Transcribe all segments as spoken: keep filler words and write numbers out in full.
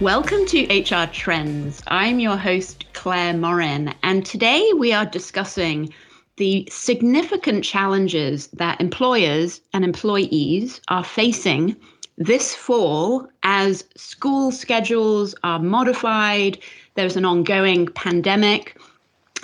Welcome to H R Trends. I'm your host, Claire Morin, and today we are discussing the significant challenges that employers and employees are facing this fall as school schedules are modified, there's an ongoing pandemic,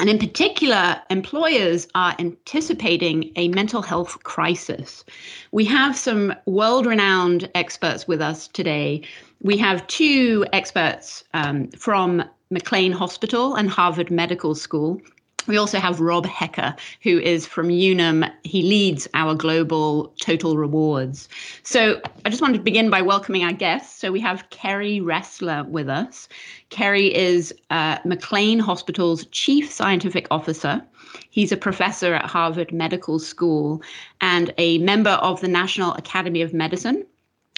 and in particular, employers are anticipating a mental health crisis. We have some world-renowned experts with us today. We have two experts um, from McLean Hospital and Harvard Medical School. We also have Rob Hecker, who is from Unum. He leads our global total rewards. So I just wanted to begin by welcoming our guests. So we have Kerry Ressler with us. Kerry is uh, McLean Hospital's chief scientific officer. He's a professor at Harvard Medical School and a member of the National Academy of Medicine,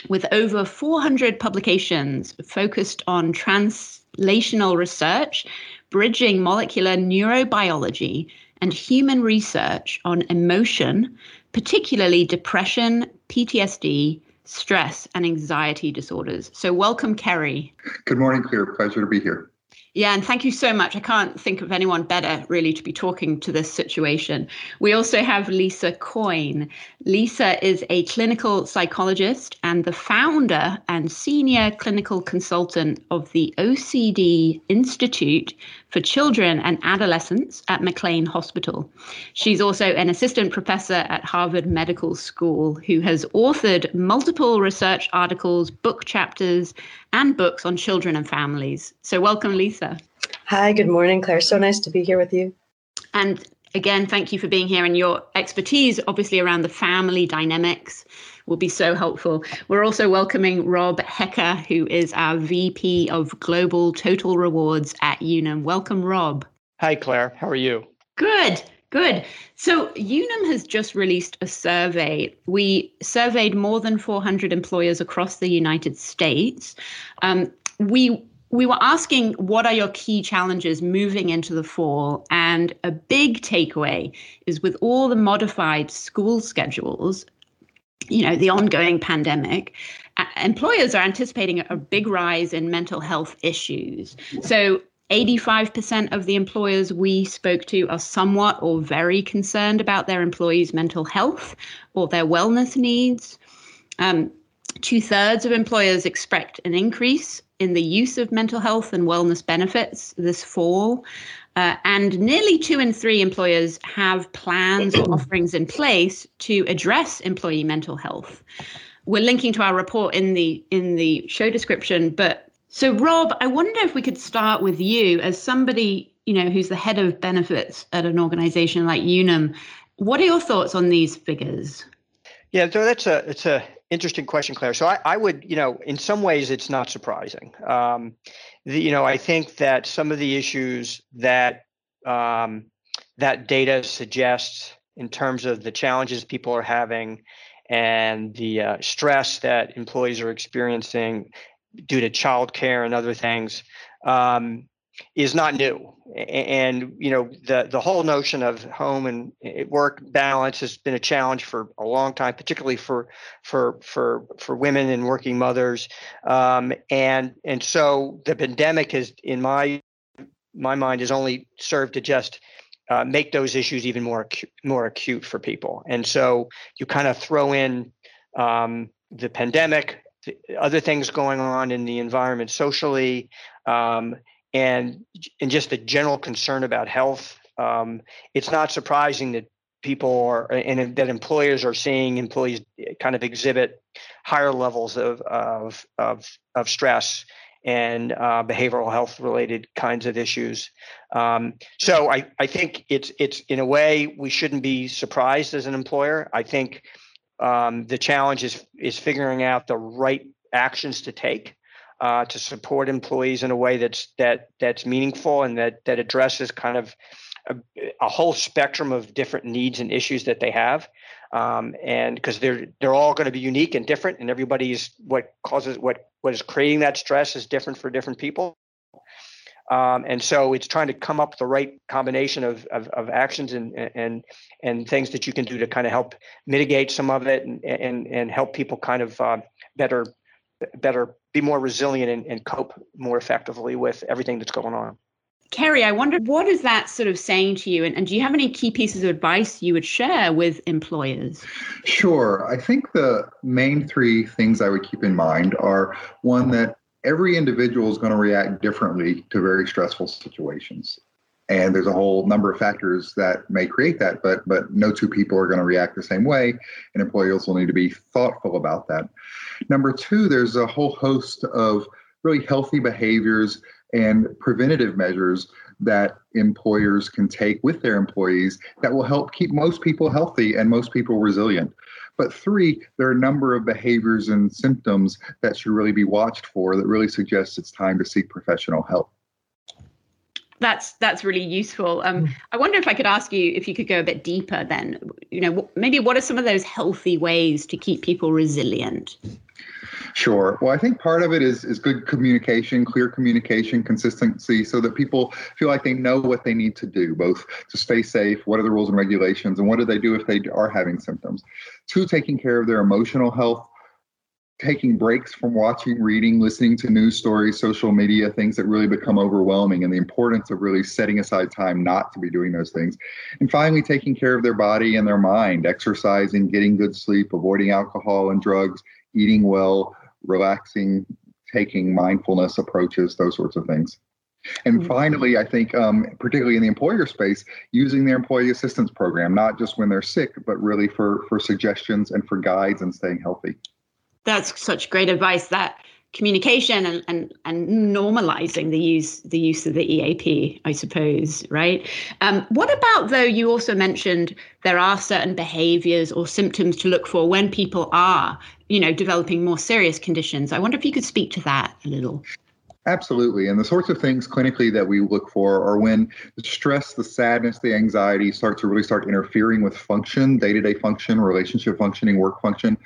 with over four hundred publications focused on translational research, bridging molecular neurobiology and human research on emotion, particularly depression, P T S D, stress, and anxiety disorders. So welcome, Kerry. Good morning, Claire. Pleasure to be here. Yeah, and thank you so much. I can't think of anyone better, really, to be talking to this situation. We also have Lisa Coyne. Lisa is a clinical psychologist and the founder and senior clinical consultant of the O C D Institute for Children and Adolescents at McLean Hospital. She's also an assistant professor at Harvard Medical School who has authored multiple research articles, book chapters, and books on children and families. So welcome, Lisa. Hi, good morning, Claire. So nice to be here with you. And again, thank you for being here, and your expertise, obviously, around the family dynamics will be so helpful. We're also welcoming Rob Hecker, who is our V P of Global Total Rewards at Unum. Welcome, Rob. Hi, Claire. How are you? Good, good. So Unum has just released a survey. We surveyed more than four hundred employers across the United States. Um, we We were asking, what are your key challenges moving into the fall? And a big takeaway is, with all the modified school schedules, you know, the ongoing pandemic, employers are anticipating a big rise in mental health issues. So eighty-five percent of the employers we spoke to are somewhat or very concerned about their employees' mental health or their wellness needs. Um, two-thirds of employers expect an increase in the use of mental health and wellness benefits this fall. Uh, and nearly two in three employers have plans or offerings in place to address employee mental health. We're linking to our report in the in the show description. But so, Rob, I wonder if we could start with you as somebody, you know, who's the head of benefits at an organization like Unum. What are your thoughts on these figures? Yeah, so that's a it's a interesting question, Claire. So I, I would, you know, in some ways, it's not surprising. Um, the, you know, I think that some of the issues that um, that data suggests in terms of the challenges people are having and the uh, stress that employees are experiencing due to childcare and other things um, is not new. And, you know, the, the whole notion of home and work balance has been a challenge for a long time, particularly for for for, for women and working mothers. Um, and and so the pandemic has, in my my mind, has only served to just uh, make those issues even more acu- more acute for people. And so you kind of throw in um, the pandemic, the other things going on in the environment socially, um And and just the general concern about health. Um, it's not surprising that people are and that employers are seeing employees kind of exhibit higher levels of of of, of stress and uh, behavioral health related kinds of issues. Um, so I, I think it's it's in a way we shouldn't be surprised as an employer. I think um, the challenge is is figuring out the right actions to take. Uh, to support employees in a way that's that that's meaningful and that that addresses kind of a, a whole spectrum of different needs and issues that they have, um, and because they're they're all going to be unique and different, and everybody's what causes what what is creating that stress is different for different people, um, and so it's trying to come up the right combination of of, of actions and and and things that you can do to kind of help mitigate some of it and and and help people kind of uh, better. better be more resilient and, and cope more effectively with everything that's going on. Kerry, I wonder, what is that sort of saying to you? And, and do you have any key pieces of advice you would share with employers? Sure. I think the main three things I would keep in mind are, one, that every individual is going to react differently to very stressful situations. And there's a whole number of factors that may create that, but but no two people are going to react the same way, and employers will need to be thoughtful about that. Number two, there's a whole host of really healthy behaviors and preventative measures that employers can take with their employees that will help keep most people healthy and most people resilient. But three, there are a number of behaviors and symptoms that should really be watched for that really suggests it's time to seek professional help. That's that's really useful. Um, I wonder if I could ask you if you could go a bit deeper then. You know, maybe what are some of those healthy ways to keep people resilient? Sure. Well, I think part of it is is good communication, clear communication, consistency, so that people feel like they know what they need to do, both to stay safe, what are the rules and regulations, and what do they do if they are having symptoms. Two, taking care of their emotional health, taking breaks from watching, reading, listening to news stories, social media, things that really become overwhelming, and the importance of really setting aside time not to be doing those things. And finally, taking care of their body and their mind, exercising, getting good sleep, avoiding alcohol and drugs, eating well, relaxing, taking mindfulness approaches, those sorts of things. And finally, I think, um, particularly in the employer space, using their employee assistance program, not just when they're sick, but really for, for suggestions and for guides in staying healthy. That's such great advice, that communication and, and, and normalizing the use the use of the E A P, I suppose, right? Um, what about, though, you also mentioned there are certain behaviors or symptoms to look for when people are, you know, developing more serious conditions. I wonder if you could speak to that a little. Absolutely. And the sorts of things clinically that we look for are when the stress, the sadness, the anxiety start to really start interfering with function, day-to-day function, relationship functioning, work function,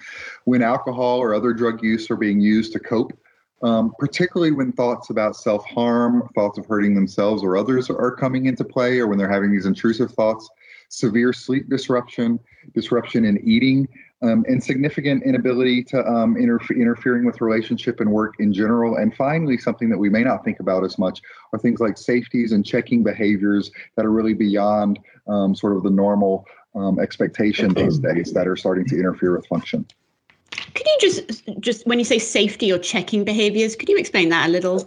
when alcohol or other drug use are being used to cope, um, particularly when thoughts about self-harm, thoughts of hurting themselves or others are coming into play, or when they're having these intrusive thoughts, severe sleep disruption, disruption in eating, Um, and significant inability to um, interf- interfering with relationship and work in general. And finally, something that we may not think about as much are things like safeties and checking behaviors that are really beyond um, sort of the normal um, expectation these days that are starting to interfere with function. Could you just, just when you say safety or checking behaviors, could you explain that a little?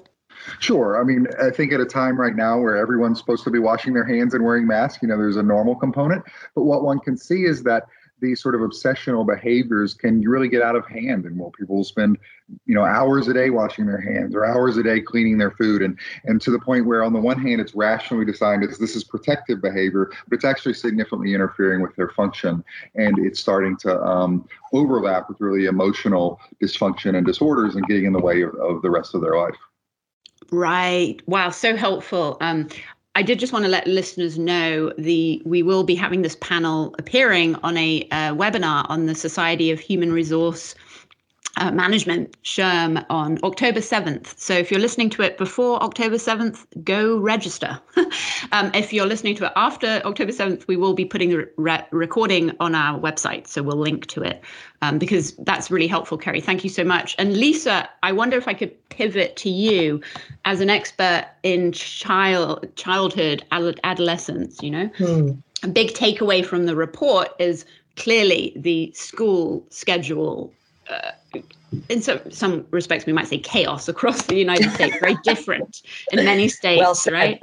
Sure. I mean, I think at a time right now where everyone's supposed to be washing their hands and wearing masks, you know, there's a normal component. But what one can see is that these sort of obsessional behaviors can really get out of hand, and well, people will spend, you know, hours a day washing their hands or hours a day cleaning their food, and and to the point where on the one hand it's rationally decided this is protective behavior, but it's actually significantly interfering with their function, and it's starting to um, overlap with really emotional dysfunction and disorders and getting in the way of, of the rest of their life. Right. Wow. So helpful. Um, I did just want to let listeners know the we will be having this panel appearing on a uh, webinar on the Society of Human Resource uh, Management, S H R M, on October seventh. So if you're listening to it before October seventh, go register. um, if you're listening to it after October seventh, we will be putting the re- recording on our website. So we'll link to it um, because that's really helpful, Kerry. Thank you so much. And Lisa, I wonder if I could pivot to you as an expert in child childhood ad- adolescence. You know, hmm. A big takeaway from the report is clearly the school schedule. Uh, in some, some respects, we might say chaos across the United States, very different in many states, well said. Right?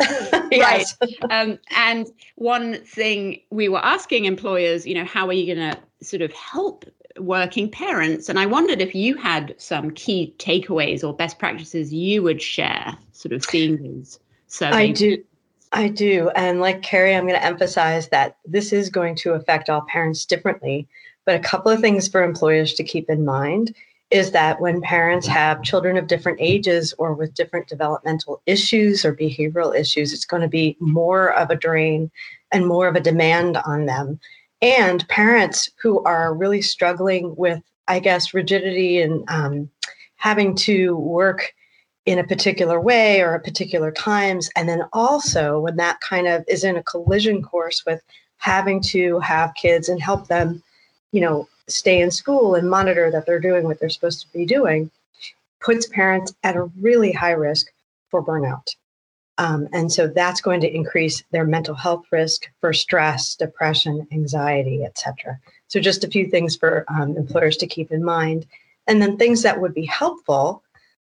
Yes. Right. Um, and one thing we were asking employers, you know, how are you going to sort of help working parents? And I wondered if you had some key takeaways or best practices you would share, sort of seeing these surveys. I do. I do. And like Kerry, I'm going to emphasize that this is going to affect all parents differently. But a couple of things for employers to keep in mind is that when parents have children of different ages or with different developmental issues or behavioral issues, it's going to be more of a drain and more of a demand on them. And parents who are really struggling with, I guess, rigidity and um, having to work in a particular way or at particular times. And then also when that kind of is in a collision course with having to have kids and help them, you know, stay in school and monitor that they're doing what they're supposed to be doing. puts parents at a really high risk for burnout. Um, and so that's going to increase their mental health risk for stress, depression, anxiety, et cetera. So just a few things for um, employers to keep in mind. And then things that would be helpful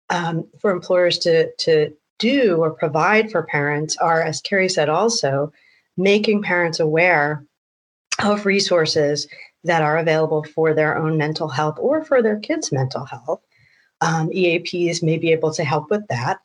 um, for employers to, to do or provide for parents are, as Kerry said also, making parents aware of resources that are available for their own mental health or for their kids' mental health. Um, E A Ps may be able to help with that.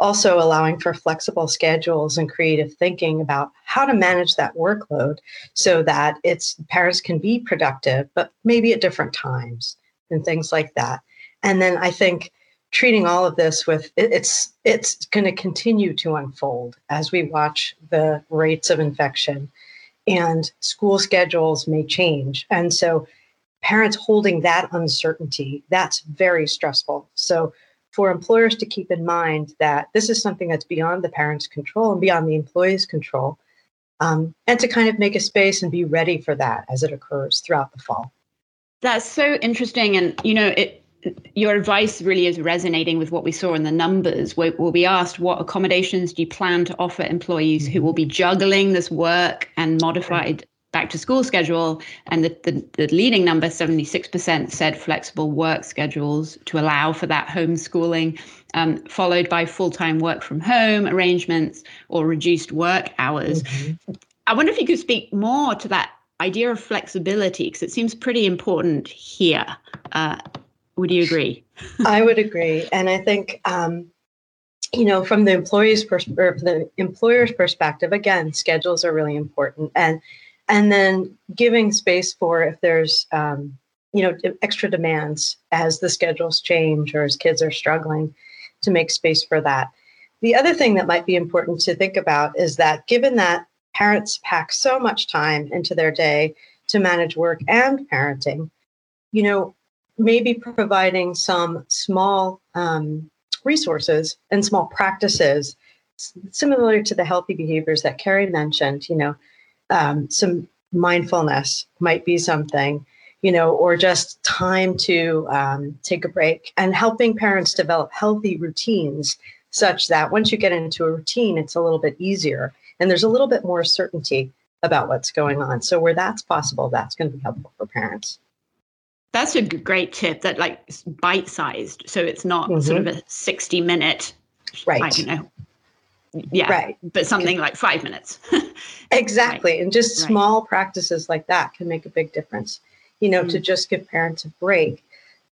Also allowing for flexible schedules and creative thinking about how to manage that workload so that it's parents can be productive, but maybe at different times and things like that. And then I think treating all of this with, it, it's it's going to continue to unfold as we watch the rates of infection, and school schedules may change. And so parents holding that uncertainty, that's very stressful. So for employers to keep in mind that this is something that's beyond the parents' control and beyond the employee's control, um, and to kind of make a space and be ready for that as it occurs throughout the fall. That's so interesting. And, you know, it, your advice really is resonating with what we saw in the numbers, where we'll be asked, what accommodations do you plan to offer employees who will be juggling this work and modified back to school schedule? And the, the, the leading number, seventy-six percent, said flexible work schedules to allow for that homeschooling, um, followed by full-time work from home arrangements or reduced work hours. Mm-hmm. I wonder if you could speak more to that idea of flexibility, because it seems pretty important here. Uh, would you agree? I would agree. And I think, um, you know, from the employee's pers- or the employer's perspective, again, schedules are really important. And And then giving space for if there's, um, you know, extra demands as the schedules change or as kids are struggling, to make space for that. The other thing that might be important to think about is that given that parents pack so much time into their day to manage work and parenting, you know, maybe providing some small um, resources and small practices similar to the healthy behaviors that Kerry mentioned, you know, Um, some mindfulness might be something, you know, or just time to um, take a break, and helping parents develop healthy routines such that once you get into a routine, it's a little bit easier and there's a little bit more certainty about what's going on. So where that's possible, that's going to be helpful for parents. That's a great tip, that like bite-sized. So it's not mm-hmm. sort of a sixty minute, right. I don't know. Yeah, right. But something like five minutes. Exactly. Right. And just right. small practices like that can make a big difference, you know, mm. to just give parents a break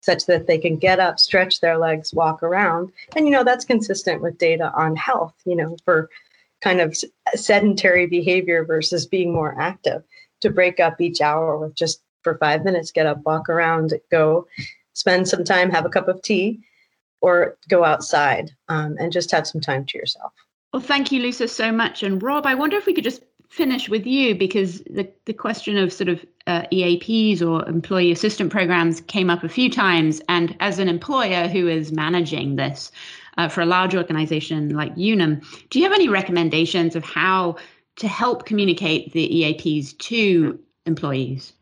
such that they can get up, stretch their legs, walk around. And, you know, that's consistent with data on health, you know, for kind of sedentary behavior versus being more active, to break up each hour with just for five minutes, get up, walk around, go spend some time, have a cup of tea, or go outside um, and just have some time to yourself. Well, thank you, Lisa, so much. And Rob, I wonder if we could just finish with you, because the, the question of sort of uh, E A Ps or employee assistance programs came up a few times. And as an employer who is managing this uh, for a large organization like Unum, do you have any recommendations of how to help communicate the E A Ps to employees?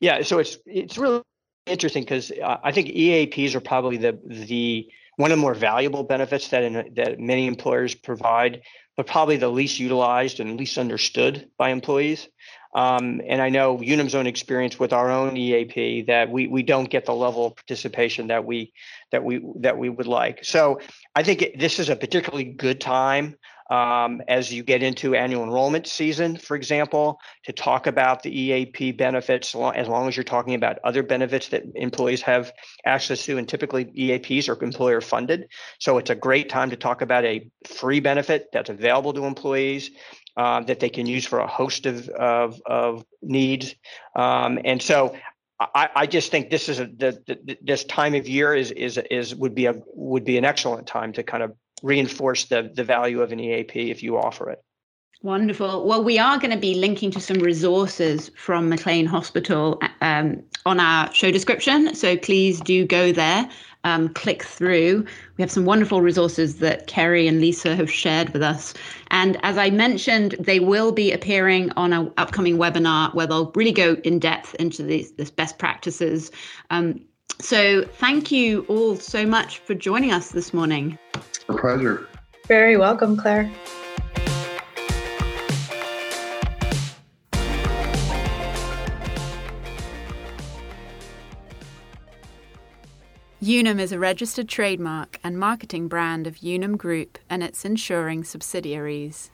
Yeah, so it's it's really interesting, because uh, I think E A Ps are probably the the one of the more valuable benefits that in, that many employers provide, but probably the least utilized and least understood by employees. Um, and I know Unum's own experience with our own E A P that we we don't get the level of participation that we that we that we would like. So I think it, this is a particularly good time um, as you get into annual enrollment season, for example, to talk about the E A P benefits, as long as you're talking about other benefits that employees have access to. And typically E A Ps are employer funded. So it's a great time to talk about a free benefit that's available to employees, Uh, that they can use for a host of of, of needs, um, and so I, I just think this is a the, the, this time of year is is is would be a would be an excellent time to kind of reinforce the the value of an E A P if you offer it. Wonderful. Well, we are going to be linking to some resources from McLean Hospital um, on our show description, so please do go there. Um, click through. We have some wonderful resources that Kerry and Lisa have shared with us. And as I mentioned, they will be appearing on an upcoming webinar where they'll really go in depth into these, this best practices. Um, So thank you all so much for joining us this morning. A pleasure. Very welcome, Claire. Unum is a registered trademark and marketing brand of Unum Group and its insuring subsidiaries.